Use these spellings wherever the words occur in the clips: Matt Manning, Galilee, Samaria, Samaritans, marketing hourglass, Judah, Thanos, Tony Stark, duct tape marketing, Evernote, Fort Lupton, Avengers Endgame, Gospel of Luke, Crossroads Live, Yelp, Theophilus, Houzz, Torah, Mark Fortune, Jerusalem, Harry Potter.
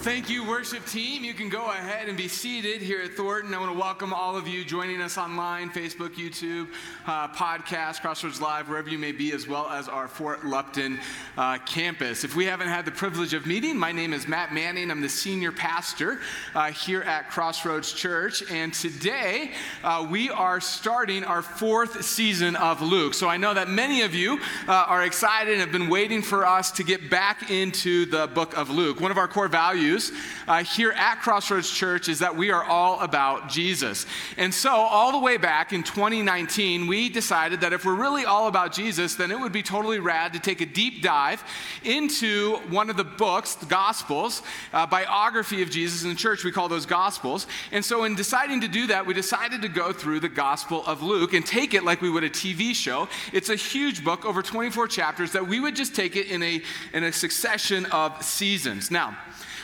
Thank you, worship team. You can go ahead and be seated here at Thornton. I want to welcome all of you joining us online, Facebook, YouTube, podcast, Crossroads Live, wherever you may be, as well as our Fort Lupton campus. If we haven't had the privilege of meeting, my name is Matt Manning. I'm the senior pastor here at Crossroads Church. And today, we are starting our fourth season of Luke. So I know that many of you are excited and have been waiting for us to get back into the book of Luke. One of our core values here at Crossroads Church is that we are all about Jesus. And so all the way back in 2019, we decided that if we're really all about Jesus, then it would be totally rad to take a deep dive into one of the books, the Gospels, biography of Jesus. In the church, we call those Gospels. And so in deciding to do that, we decided to go through the Gospel of Luke and take it like we would a TV show. It's a huge book, over 24 chapters, that we would just take it in a succession of seasons. Now,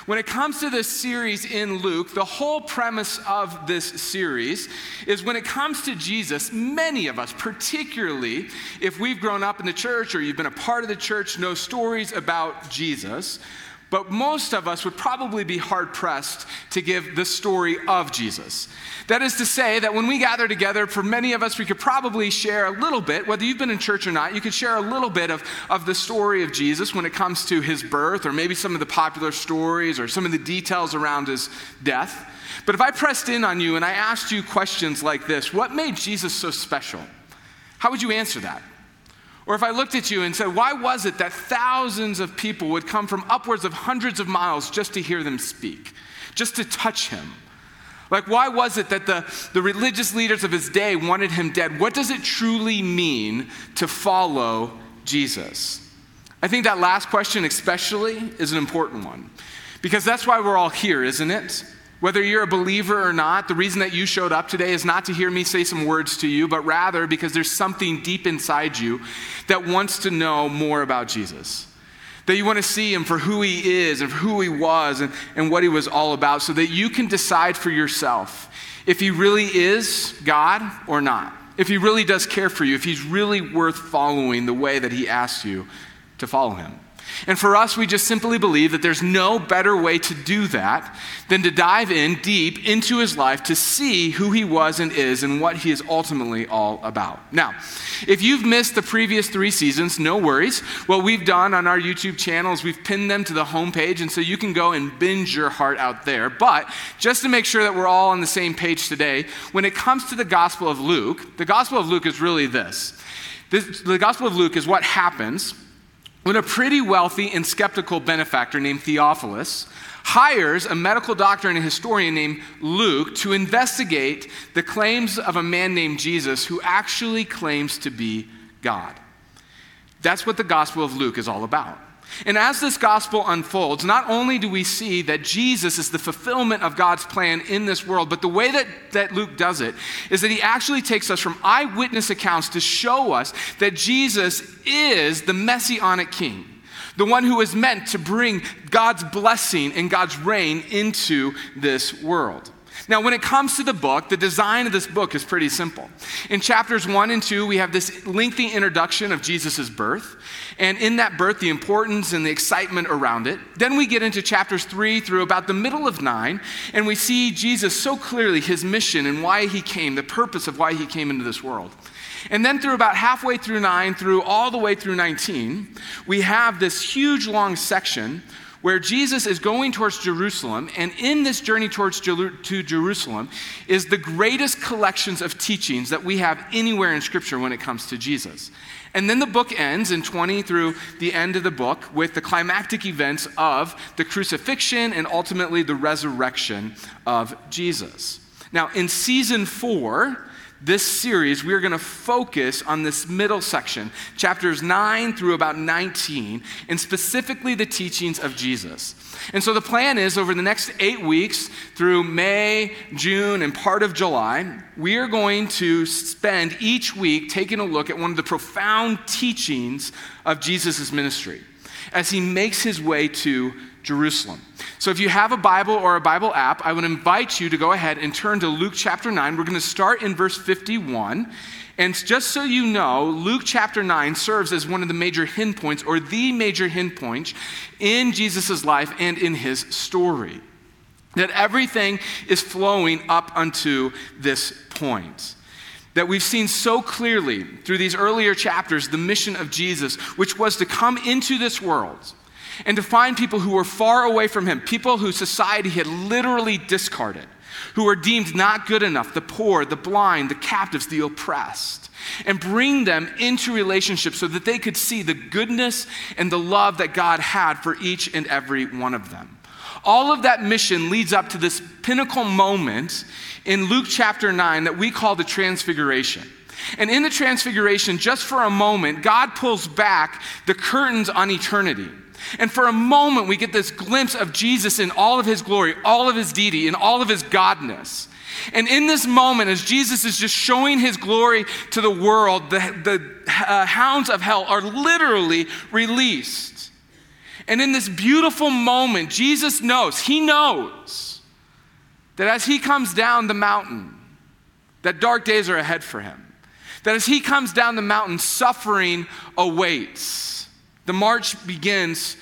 when it comes to this series in Luke, the whole premise of this series is when it comes to Jesus, many of us, particularly if we've grown up in the church or you've been a part of the church, know stories about Jesus, but most of us would probably be hard-pressed to give the story of Jesus. That is to say that when we gather together, for many of us, we could probably share a little bit, whether you've been in church or not, you could share a little bit of the story of Jesus when it comes to his birth, or maybe some of the popular stories, or some of the details around his death. But if I pressed in on you and I asked you questions like this, what made Jesus so special? How would you answer that? Or if I looked at you and said, why was it that thousands of people would come from upwards of hundreds of miles just to hear them speak, just to touch him? Like, why was it that the religious leaders of his day wanted him dead? What does it truly mean to follow Jesus? I think that last question especially is an important one, because that's why we're all here, isn't it? Whether you're a believer or not, the reason that you showed up today is not to hear me say some words to you, but rather because there's something deep inside you that wants to know more about Jesus, that you want to see him for who he is and for who he was and what he was all about, so that you can decide for yourself if he really is God or not, if he really does care for you, if he's really worth following the way that he asks you to follow him. And for us, we just simply believe that there's no better way to do that than to dive in deep into his life to see who he was and is and what he is ultimately all about. Now, if you've missed the previous three seasons, no worries. What we've done on our YouTube channel is we've pinned them to the homepage, and so you can go and binge your heart out there. But just to make sure that we're all on the same page today, when it comes to the Gospel of Luke is really this. The Gospel of Luke is what happens when a pretty wealthy and skeptical benefactor named Theophilus hires a medical doctor and a historian named Luke to investigate the claims of a man named Jesus who actually claims to be God. That's what the Gospel of Luke is all about. And as this gospel unfolds, not only do we see that Jesus is the fulfillment of God's plan in this world, but the way that Luke does it is that he actually takes us from eyewitness accounts to show us that Jesus is the messianic king, the one who is meant to bring God's blessing and God's reign into this world. Now, when it comes to the book, the design of this book is pretty simple. In chapters 1 and 2, we have this lengthy introduction of Jesus' birth, and in that birth, the importance and the excitement around it. Then we get into chapters 3 through about the middle of 9, and we see Jesus so clearly, his mission and why he came, the purpose of why he came into this world. And then through about halfway through 9, through all the way through 19, we have this huge long section where Jesus is going towards Jerusalem, and in this journey towards Jerusalem is the greatest collections of teachings that we have anywhere in Scripture when it comes to Jesus. And then the book ends in 20 through the end of the book with the climactic events of the crucifixion and ultimately the resurrection of Jesus. Now, in season 4, this series, we are going to focus on this middle section, chapters 9 through about 19, and specifically the teachings of Jesus. And so the plan is over the next 8 weeks through May, June, and part of July, we are going to spend each week taking a look at one of the profound teachings of Jesus' ministry as he makes his way to Jerusalem. So if you have a Bible or a Bible app, I would invite you to go ahead and turn to Luke chapter 9. We're going to start in verse 51, And just so you know, Luke chapter 9 serves as one of the major hinge points, or the major hinge point, in Jesus' life and in his story. That everything is flowing up unto this point. That we've seen so clearly through these earlier chapters the mission of Jesus, which was to come into this world and to find people who were far away from him, people who society had literally discarded, who were deemed not good enough, the poor, the blind, the captives, the oppressed, and bring them into relationship so that they could see the goodness and the love that God had for each and every one of them. All of that mission leads up to this pinnacle moment in Luke chapter 9 that we call the Transfiguration. And in the Transfiguration, just for a moment, God pulls back the curtains on eternity. And for a moment, we get this glimpse of Jesus in all of his glory, all of his deity, in all of his godness. And in this moment, as Jesus is just showing his glory to the world, the hounds of hell are literally released. And in this beautiful moment, Jesus knows, he knows that as he comes down the mountain, that dark days are ahead for him. That as he comes down the mountain, suffering awaits. The march begins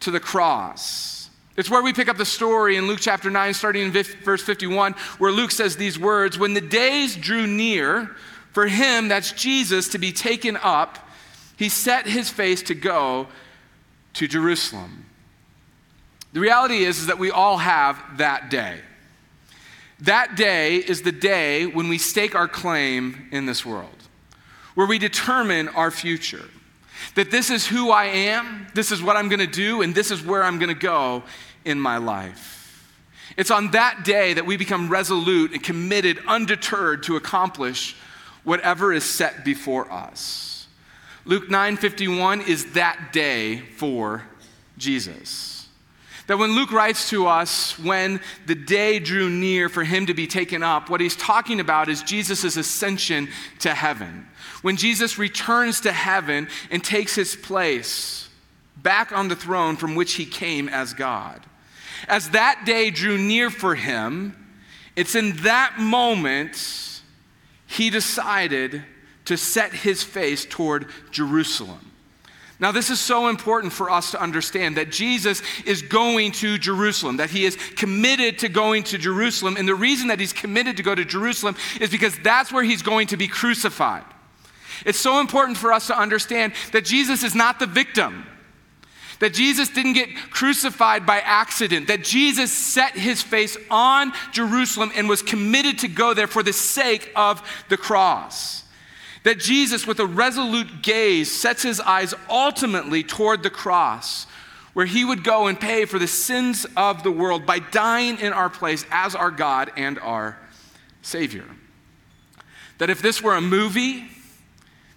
to the cross. It's where we pick up the story in Luke chapter 9, starting in verse 51, where Luke says these words, "When the days drew near for him," that's Jesus, "to be taken up, he set his face to go to Jerusalem." The reality is that we all have that day. That day is the day when we stake our claim in this world, where we determine our future, that this is who I am, this is what I'm going to do, and this is where I'm going to go in my life. It's on that day that we become resolute and committed, undeterred to accomplish whatever is set before us. Luke 9:51 is that day for Jesus. That when Luke writes to us, when the day drew near for him to be taken up, what he's talking about is Jesus' ascension to heaven. When Jesus returns to heaven and takes his place back on the throne from which he came as God. As that day drew near for him, it's in that moment he decided to set his face toward Jerusalem. Now, this is so important for us to understand, that Jesus is going to Jerusalem, that he is committed to going to Jerusalem. And the reason that he's committed to go to Jerusalem is because that's where he's going to be crucified. It's so important for us to understand that Jesus is not the victim, that Jesus didn't get crucified by accident, that Jesus set his face on Jerusalem and was committed to go there for the sake of the cross. That Jesus, with a resolute gaze, sets his eyes ultimately toward the cross, where he would go and pay for the sins of the world by dying in our place as our God and our Savior. That if this were a movie,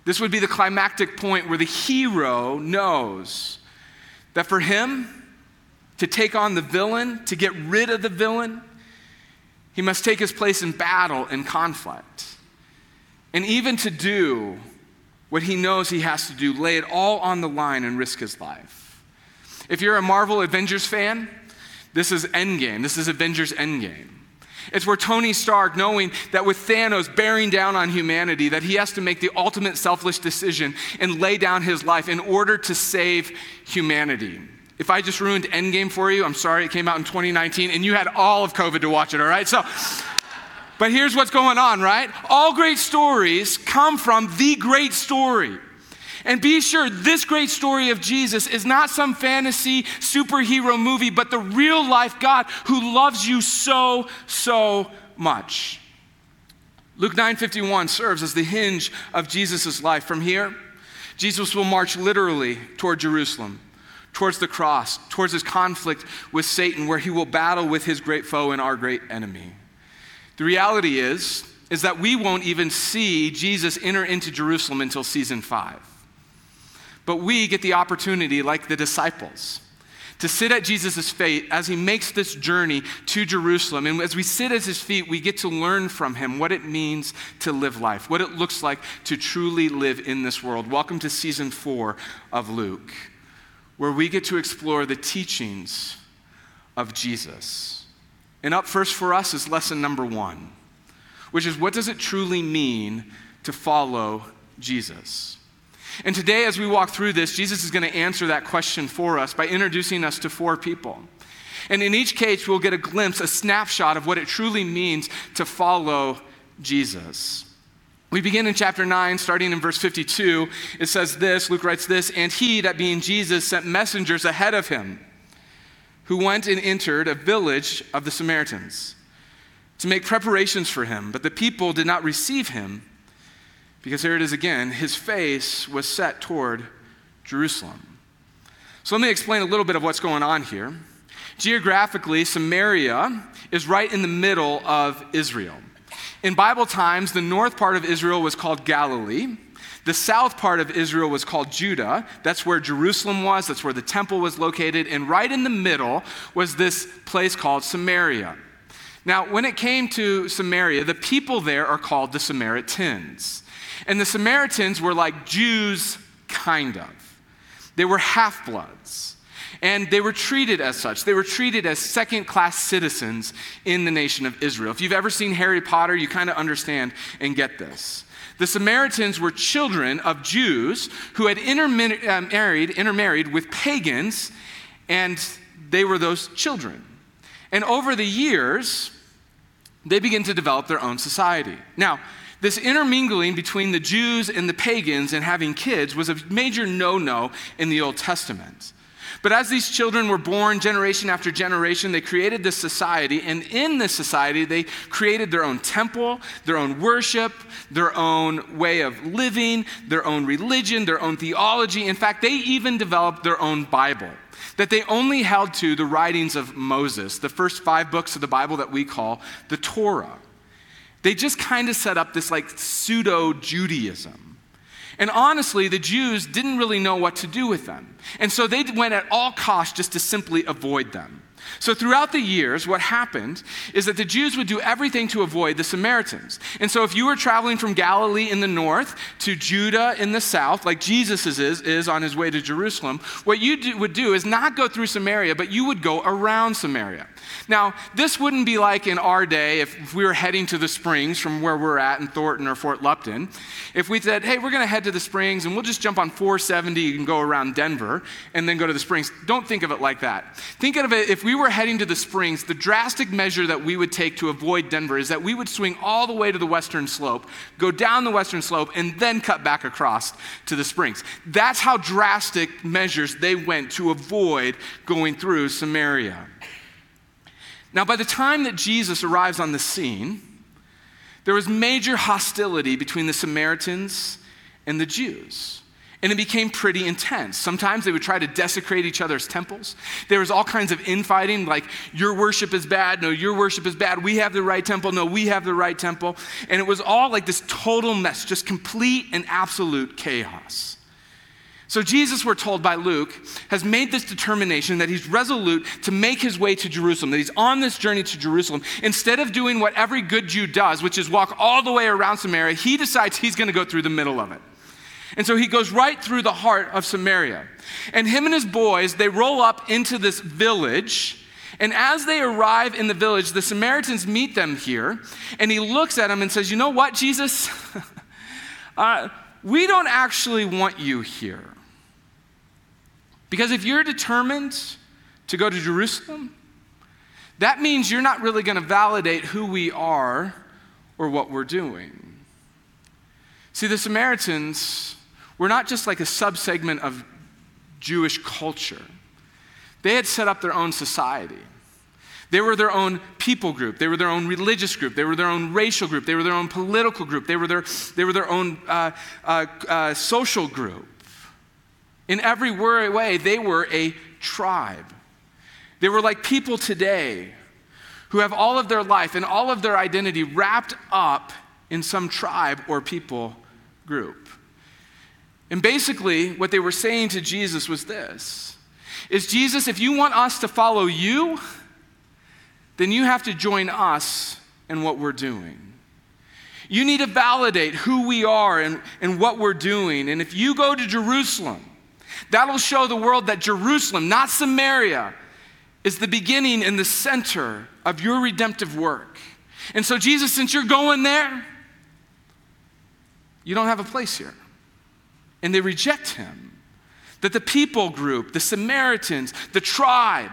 this would be the climactic point where the hero knows that for him to take on the villain, to get rid of the villain, he must take his place in battle and conflict. And even to do what he knows he has to do, lay it all on the line and risk his life. If you're a Marvel Avengers fan, this is Endgame. This is Avengers Endgame. It's where Tony Stark, knowing that with Thanos bearing down on humanity, that he has to make the ultimate selfless decision and lay down his life in order to save humanity. If I just ruined Endgame for you, I'm sorry. It came out in 2019, and you had all of COVID to watch it, all right? So... but here's what's going on, right? All great stories come from the great story. And be sure, this great story of Jesus is not some fantasy superhero movie, but the real life God who loves you so, so much. Luke 9:51 serves as the hinge of Jesus' life. From here, Jesus will march literally toward Jerusalem, towards the cross, towards his conflict with Satan, where he will battle with his great foe and our great enemy. The reality is that we won't even see Jesus enter into Jerusalem until season 5. But we get the opportunity, like the disciples, to sit at Jesus' feet as he makes this journey to Jerusalem. And as we sit at his feet, we get to learn from him what it means to live life, what it looks like to truly live in this world. Welcome to season 4 of Luke, where we get to explore the teachings of Jesus. And up first for us is lesson number 1, which is, what does it truly mean to follow Jesus. And today, as we walk through this, Jesus is going to answer that question for us by introducing us to four people. And in each case, we'll get a glimpse, a snapshot of what it truly means to follow Jesus. We begin in chapter 9, starting in verse 52. It says this, Luke writes this, "And he, that being Jesus, sent messengers ahead of him, who went and entered a village of the Samaritans to make preparations for him. But the people did not receive him, because," here it is again, "his face was set toward Jerusalem." So let me explain a little bit of what's going on here. Geographically, Samaria is right in the middle of Israel. In Bible times, the north part of Israel was called Galilee. The south part of Israel was called Judah. That's where Jerusalem was. That's where the temple was located. And right in the middle was this place called Samaria. Now, when it came to Samaria, the people there are called the Samaritans. And the Samaritans were like Jews, kind of. They were half-bloods. And they were treated as such. They were treated as second-class citizens in the nation of Israel. If you've ever seen Harry Potter, you kind of understand and get this. The Samaritans were children of Jews who had intermarried with pagans, and they were those children. And over the years, they began to develop their own society. Now, this intermingling between the Jews and the pagans and having kids was a major no-no in the Old Testament. But as these children were born generation after generation, they created this society, and in this society, they created their own temple, their own worship, their own way of living, their own religion, their own theology. In fact, they even developed their own Bible, that they only held to the writings of Moses, the first 5 books of the Bible that we call the Torah. They just kind of set up this like pseudo-Judaism. And honestly, the Jews didn't really know what to do with them. And so they went at all costs just to simply avoid them. So throughout the years, what happened is that the Jews would do everything to avoid the Samaritans. And so if you were traveling from Galilee in the north to Judah in the south, like Jesus is on his way to Jerusalem, what you would do is not go through Samaria, but you would go around Samaria. Now, this wouldn't be like in our day if we were heading to the Springs from where we're at in Thornton or Fort Lupton. If we said, hey, we're going to head to the Springs and we'll just jump on 470 and go around Denver and then go to the Springs. Don't think of it like that. Think of it, if we were heading to the Springs, the drastic measure that we would take to avoid Denver is that we would swing all the way to the western slope, go down the western slope, and then cut back across to the Springs. That's how drastic measures they went to avoid going through Samaria. Now, by the time that Jesus arrives on the scene, there was major hostility between the Samaritans and the Jews. And it became pretty intense. Sometimes they would try to desecrate each other's temples. There was all kinds of infighting, like, your worship is bad. No, your worship is bad. We have the right temple. No, we have the right temple. And it was all like this total mess, just complete and absolute chaos. So Jesus, we're told by Luke, has made this determination that he's resolute to make his way to Jerusalem, that he's on this journey to Jerusalem. Instead of doing what every good Jew does, which is walk all the way around Samaria, he decides he's going to go through the middle of it. And so he goes right through the heart of Samaria. And him and his boys, they roll up into this village. And as they arrive in the village, the Samaritans meet them here. And he looks at them and says, you know what, Jesus? We don't actually want you here. Because if you're determined to go to Jerusalem, that means you're not really going to validate who we are or what we're doing. See, the Samaritans were not just like a subsegment of Jewish culture. They had set up their own society. They were their own people group. They were their own religious group. They were their own racial group. They were their own political group. They were their own social group. In every way, they were a tribe. They were like people today who have all of their life and all of their identity wrapped up in some tribe or people group. And basically, what they were saying to Jesus was this, is Jesus, if you want us to follow you, then you have to join us in what we're doing. You need to validate who we are and what we're doing. And if you go to Jerusalem, that'll show the world that Jerusalem, not Samaria, is the beginning and the center of your redemptive work. And so, Jesus, since you're going there, You don't have a place here. And they reject him. That the people group, the Samaritans, the tribe,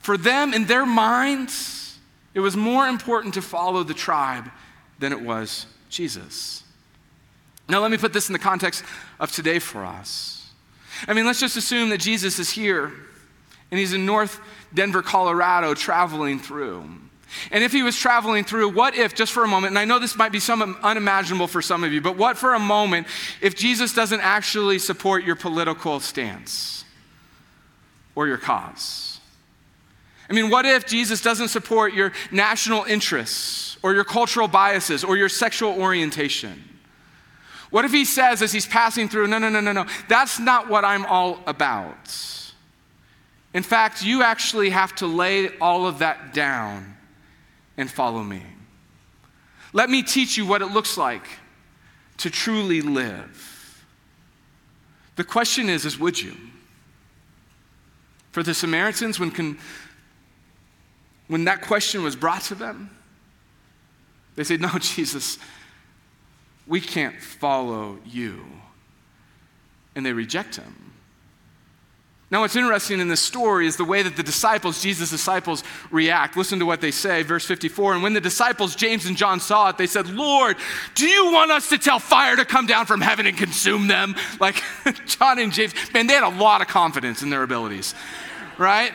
for them, in their minds, it was more important to follow the tribe than it was Jesus. Now, let me put this in the context of today for us. I mean, let's just assume that Jesus is here, and he's in North Denver, Colorado, traveling through. And if he was traveling through, what if, just for a moment, and I know this might be some unimaginable for some of you, but what for a moment if Jesus doesn't actually support your political stance or your cause? I mean, what if Jesus doesn't support your national interests or your cultural biases or your sexual orientation? What if he says as he's passing through, no, that's not what I'm all about. In fact, you actually have to lay all of that down and follow me. Let me teach you what it looks like to truly live. The question is would you? For the Samaritans, when that question was brought to them, they said, no, Jesus, we can't follow you. And they reject him. Now, what's interesting in this story is the way that the disciples, Jesus' disciples, react. Listen to what they say, verse 54. And when the disciples, James and John, saw it, they said, Lord, do you want us to tell fire to come down from heaven and consume them? Like John and James, man, they had a lot of confidence in their abilities, right?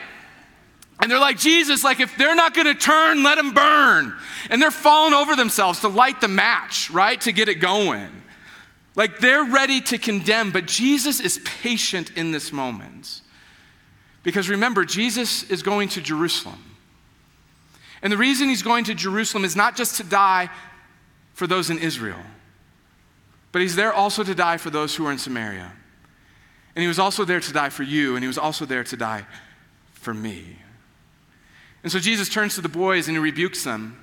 And they're like, Jesus, like if they're not going to turn, let them burn. And they're falling over themselves to light the match, right, to get it going. Like they're ready to condemn, but Jesus is patient in this moment. Because remember, Jesus is going to Jerusalem. And the reason he's going to Jerusalem is not just to die for those in Israel, but he's there also to die for those who are in Samaria. And he was also there to die for you, and he was also there to die for me. And so Jesus turns to the boys and he rebukes them.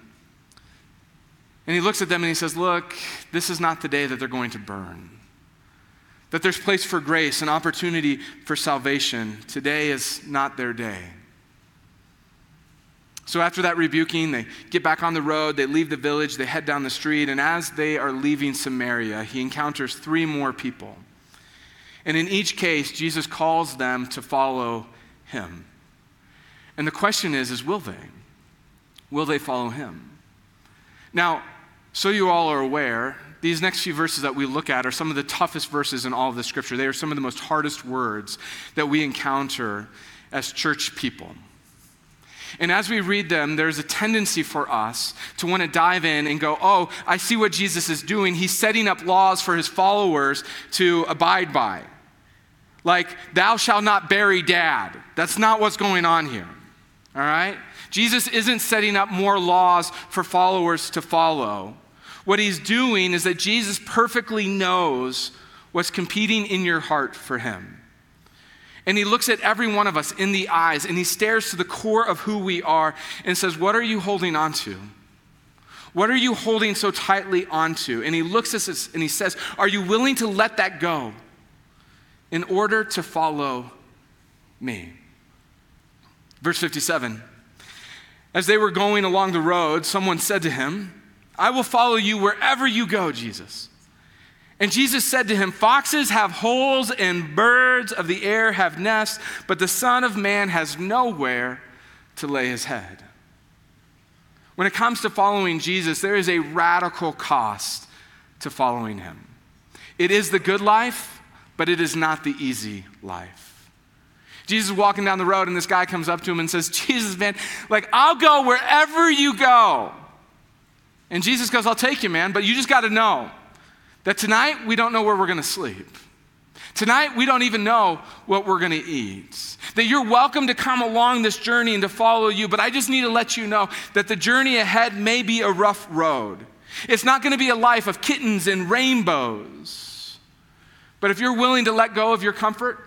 And he looks at them and he says, look, this is not the day that they're going to burn. That there's place for grace and opportunity for salvation. Today is not their day. So after that rebuking, they get back on the road, they leave the village, they head down the street, and as they are leaving Samaria, he encounters three more people. And in each case, Jesus calls them to follow him. And the question is will they? Will they follow him? Now, so you all are aware, these next few verses that we look at are some of the toughest verses in all of the scripture. They are some of the most hardest words that we encounter as church people. And as we read them, there's a tendency for us to want to dive in and go, oh, I see what Jesus is doing. He's setting up laws for his followers to abide by. Like, thou shalt not bury dad. That's not what's going on here, all right? Jesus isn't setting up more laws for followers to follow. What he's doing is that Jesus perfectly knows what's competing in your heart for him. And he looks at every one of us in the eyes and he stares to the core of who we are and says, what are you holding on to? What are you holding so tightly onto? And he looks at us and he says, are you willing to let that go in order to follow me? Verse 57, as they were going along the road, someone said to him, I will follow you wherever you go, Jesus. And Jesus said to him, foxes have holes and birds of the air have nests, but the Son of Man has nowhere to lay his head. When it comes to following Jesus, there is a radical cost to following him. It is the good life, but it is not the easy life. Jesus is walking down the road and this guy comes up to him and says, Jesus, man, like I'll go wherever you go. And Jesus goes, I'll take you, man, but you just got to know that tonight we don't know where we're going to sleep. Tonight we don't even know what we're going to eat. That you're welcome to come along this journey and to follow you, but I just need to let you know that the journey ahead may be a rough road. It's not going to be a life of kittens and rainbows. But if you're willing to let go of your comfort,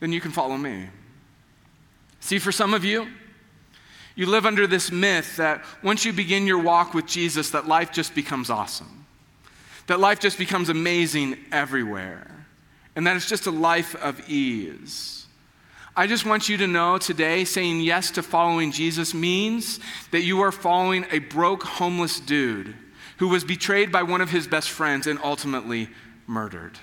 then you can follow me. See, for some of you, you live under this myth that once you begin your walk with Jesus, that life just becomes awesome. That life just becomes amazing everywhere. And that it's just a life of ease. I just want you to know today, saying yes to following Jesus means that you are following a broke, homeless dude who was betrayed by one of his best friends and ultimately murdered.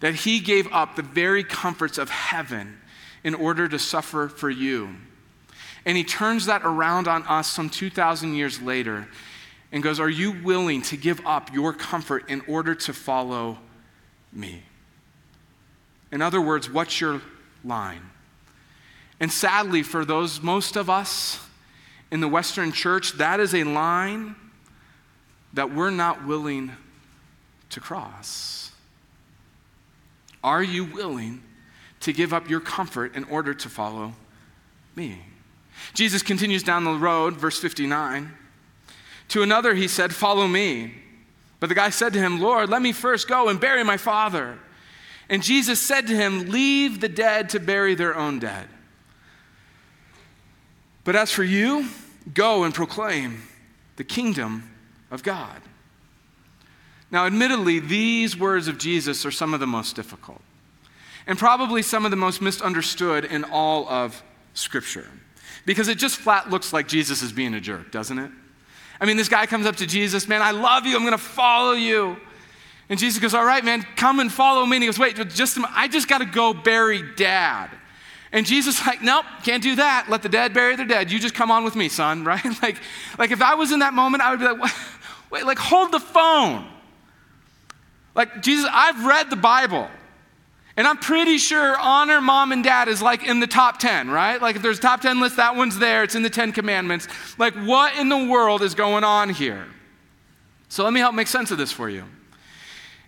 That he gave up the very comforts of heaven in order to suffer for you. And he turns that around on us some 2,000 years later and goes, are you willing to give up your comfort in order to follow me? In other words, what's your line? And sadly, for those, most of us in the Western church, that is a line that we're not willing to cross. Are you willing to give up your comfort in order to follow me? Jesus continues down the road, verse 59. To another he said, follow me. But the guy said to him, Lord, let me first go and bury my father. And Jesus said to him, leave the dead to bury their own dead. But as for you, go and proclaim the kingdom of God. Now, admittedly, these words of Jesus are some of the most difficult and probably some of the most misunderstood in all of Scripture, because it just flat looks like Jesus is being a jerk, doesn't it? I mean, this guy comes up to Jesus, man, I love you, I'm going to follow you. And Jesus goes, all right, man, come and follow me. And he goes, wait, I just got to go bury dad. And Jesus is like, nope, can't do that. Let the dead bury their dead. You just come on with me, son, right? Like if I was in that moment, I would be like, what? Wait, like hold the phone. Like, Jesus, I've read the Bible. And I'm pretty sure honor mom and dad is like in the top 10, right? Like if there's a top 10 list, that one's there. It's in the 10 commandments. Like what in the world is going on here? So let me help make sense of this for you.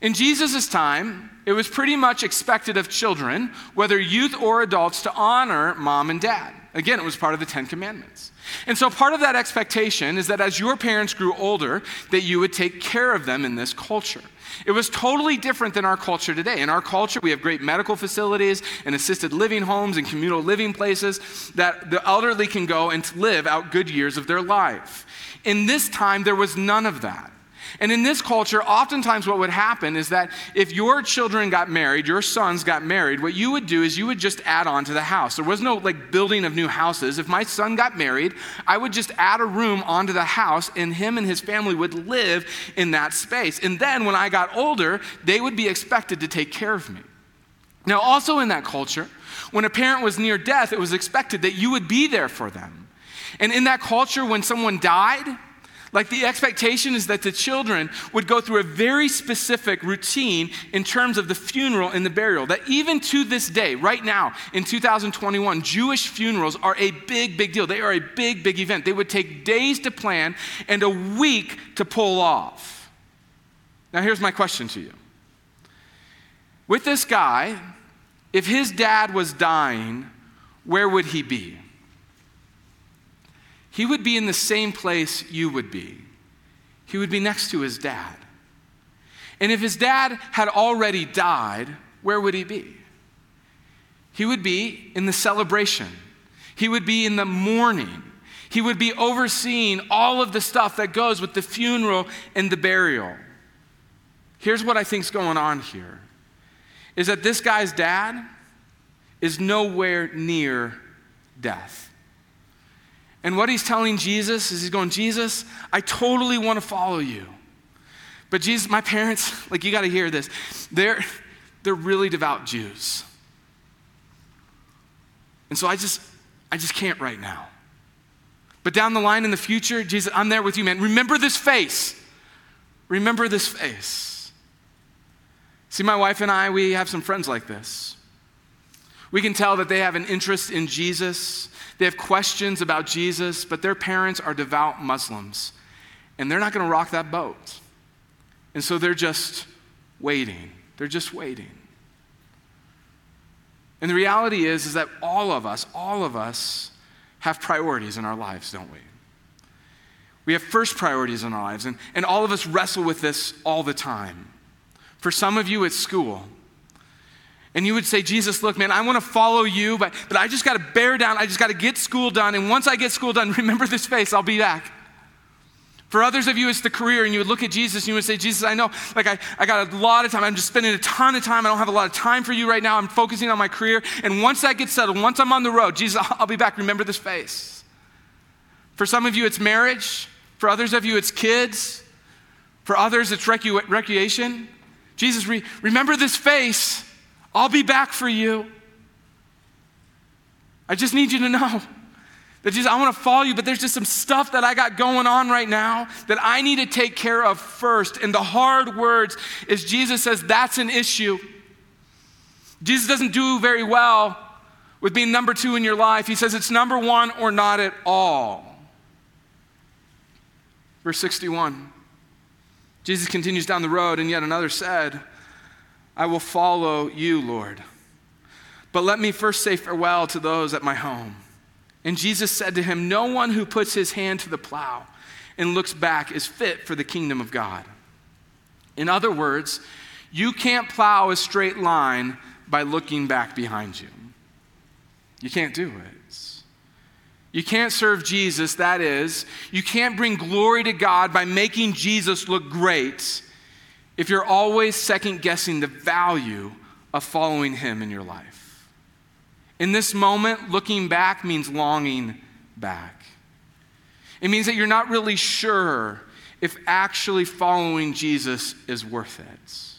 In Jesus' time, it was pretty much expected of children, whether youth or adults, to honor mom and dad. Again, it was part of the 10 commandments. And so part of that expectation is that as your parents grew older, that you would take care of them in this culture. It was totally different than our culture today. In our culture, we have great medical facilities and assisted living homes and communal living places that the elderly can go and live out good years of their life. In this time, there was none of that. And in this culture, oftentimes what would happen is that if your children got married, your sons got married, what you would do is you would just add on to the house. There was no like building of new houses. If my son got married, I would just add a room onto the house, and him and his family would live in that space. And then when I got older, they would be expected to take care of me. Now, also in that culture, when a parent was near death, it was expected that you would be there for them. And in that culture, when someone died, like the expectation is that the children would go through a very specific routine in terms of the funeral and the burial. That even to this day, right now, in 2021, Jewish funerals are a big, big deal. They are a big, big event. They would take days to plan and a week to pull off. Now here's my question to you. With this guy, if his dad was dying, where would he be? He would be in the same place you would be. He would be next to his dad. And if his dad had already died, where would he be? He would be in the celebration. He would be in the mourning. He would be overseeing all of the stuff that goes with the funeral and the burial. Here's what I think's going on here, is that this guy's dad is nowhere near death. And what he's telling Jesus is he's going, Jesus, I totally want to follow you. But Jesus, my parents, like you got to hear this. They're really devout Jews. And so I just can't right now. But down the line in the future, Jesus, I'm there with you, man. Remember this face. Remember this face. See, my wife and I, we have some friends like this. We can tell that they have an interest in Jesus. They have questions about Jesus, but their parents are devout Muslims, and they're not going to rock that boat. And so they're just waiting. They're just waiting. And the reality is that all of us have priorities in our lives, don't we? We have first priorities in our lives, and all of us wrestle with this all the time. For some of you, it's school. And you would say, Jesus, look, man, I want to follow you, but I just got to bear down. I just got to get school done. And once I get school done, remember this face, I'll be back. For others of you, it's the career, and you would look at Jesus and you would say, Jesus, I know, like I got a lot of time. I'm just spending a ton of time. I don't have a lot of time for you right now. I'm focusing on my career. And once that gets settled, once I'm on the road, Jesus, I'll be back. Remember this face. For some of you, it's marriage. For others of you, it's kids. For others, it's recreation. Jesus, remember this face. I'll be back for you. I just need you to know that Jesus, I want to follow you, but there's just some stuff that I got going on right now that I need to take care of first. And the hard words is Jesus says that's an issue. Jesus doesn't do very well with being number two in your life. He says it's number one or not at all. Verse 61, Jesus continues down the road, and yet another said, I will follow you, Lord, but let me first say farewell to those at my home. And Jesus said to him, no one who puts his hand to the plow and looks back is fit for the kingdom of God. In other words, you can't plow a straight line by looking back behind you. You can't do it. You can't serve Jesus, that is, you can't bring glory to God by making Jesus look great if you're always second-guessing the value of following him in your life. In this moment, looking back means longing back. It means that you're not really sure if actually following Jesus is worth it,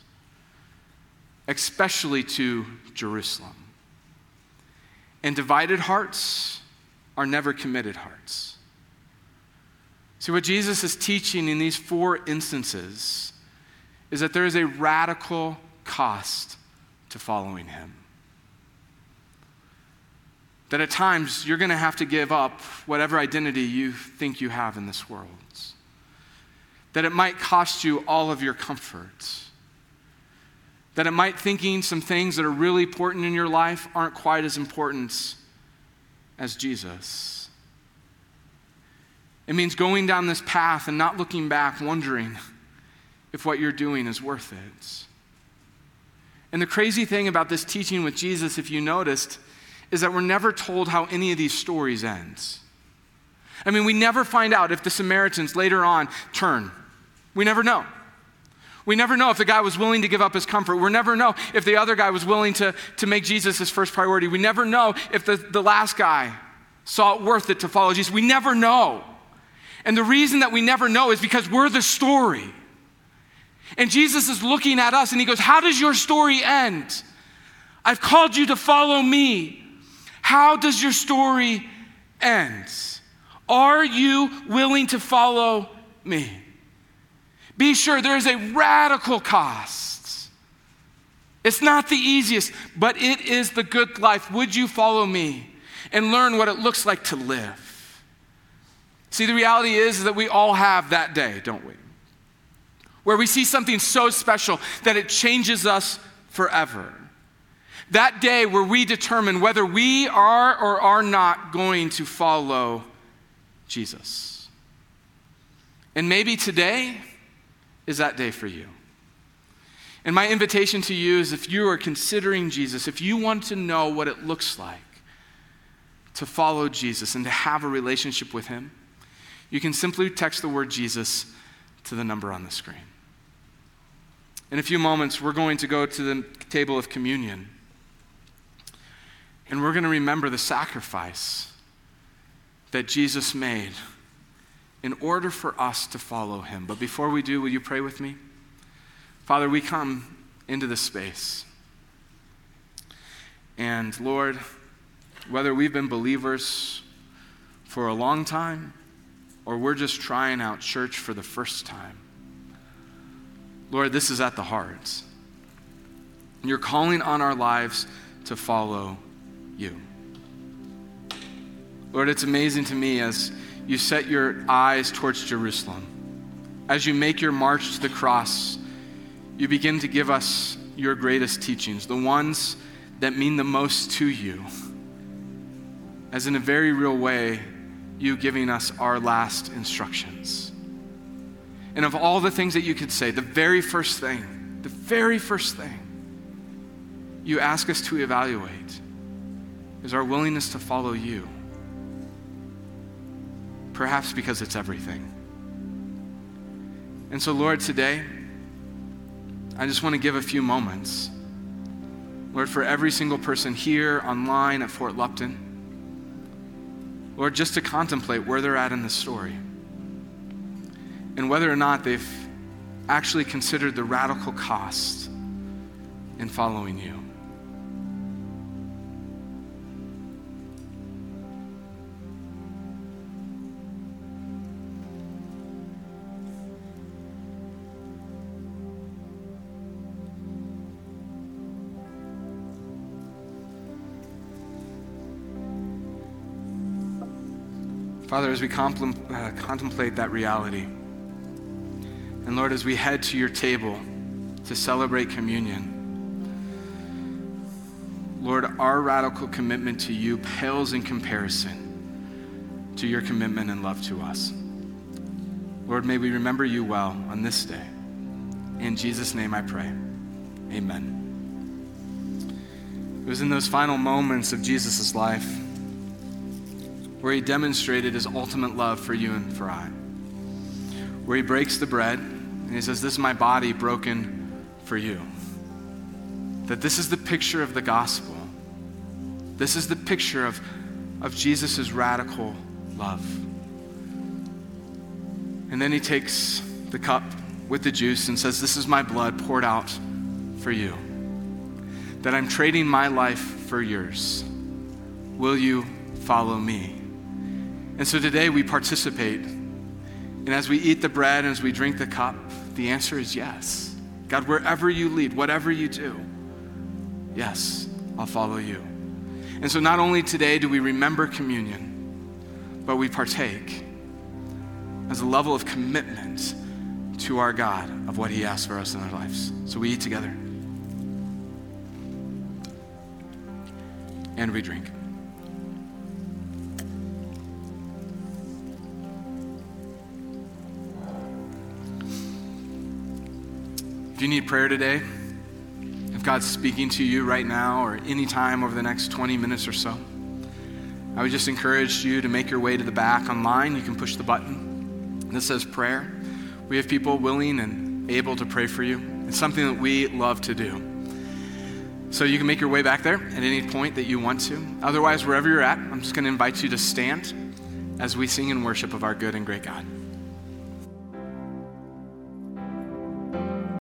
especially to Jerusalem. And divided hearts are never committed hearts. See, what Jesus is teaching in these four instances is that there is a radical cost to following him. That at times you're going to have to give up whatever identity you think you have in this world. That it might cost you all of your comfort. That it might thinking some things that are really important in your life aren't quite as important as Jesus. It means going down this path and not looking back, wondering if what you're doing is worth it. And the crazy thing about this teaching with Jesus, if you noticed, is that we're never told how any of these stories ends. I mean, we never find out if the Samaritans later on turn. We never know. We never know if the guy was willing to give up his comfort. We never know if the other guy was willing to make Jesus his first priority. We never know if the last guy saw it worth it to follow Jesus. We never know. And the reason that we never know is because we're the story. And Jesus is looking at us and he goes, how does your story end? I've called you to follow me. How does your story end? Are you willing to follow me? Be sure there is a radical cost. It's not the easiest, but it is the good life. Would you follow me and learn what it looks like to live? See, the reality is that we all have that day, don't we? Where we see something so special that it changes us forever. That day where we determine whether we are or are not going to follow Jesus. And maybe today is that day for you. And my invitation to you is if you are considering Jesus, if you want to know what it looks like to follow Jesus and to have a relationship with him, you can simply text the word Jesus to the number on the screen. In a few moments, we're going to go to the table of communion. And we're going to remember the sacrifice that Jesus made in order for us to follow him. But before we do, will you pray with me? Father, we come into this space. And Lord, whether we've been believers for a long time or we're just trying out church for the first time, Lord, this is at the heart. You're calling on our lives to follow you. Lord, it's amazing to me as you set your eyes towards Jerusalem. As you make your march to the cross, you begin to give us your greatest teachings, the ones that mean the most to you, as in a very real way, you giving us our last instructions. And of all the things that you could say, the very first thing you ask us to evaluate is our willingness to follow you. Perhaps because it's everything. And so, Lord, today, I just want to give a few moments, Lord, for every single person here, online, at Fort Lupton, Lord, just to contemplate where they're at in the story and whether or not they've actually considered the radical cost in following you. Father, as we contemplate that reality, and Lord, as we head to your table to celebrate communion, Lord, our radical commitment to you pales in comparison to your commitment and love to us. Lord, may we remember you well on this day. In Jesus' name I pray, amen. It was in those final moments of Jesus' life where he demonstrated his ultimate love for you and for I, where he breaks the bread and he says, "This is my body broken for you." That this is the picture of the gospel. This is the picture of Jesus' radical love. And then he takes the cup with the juice and says, "This is my blood poured out for you. That I'm trading my life for yours. Will you follow me?" And so today we participate. And as we eat the bread and as we drink the cup, the answer is yes. God, wherever you lead, whatever you do, yes, I'll follow you. And so not only today do we remember communion, but we partake as a level of commitment to our God of what he asks for us in our lives. So we eat together. And we drink. If you need prayer today, if God's speaking to you right now or any time over the next 20 minutes or so, I would just encourage you to make your way to the back online. You can push the button that says prayer. We have people willing and able to pray for you. It's something that we love to do. So you can make your way back there at any point that you want to. Otherwise, wherever you're at, I'm just going to invite you to stand as we sing in worship of our good and great God.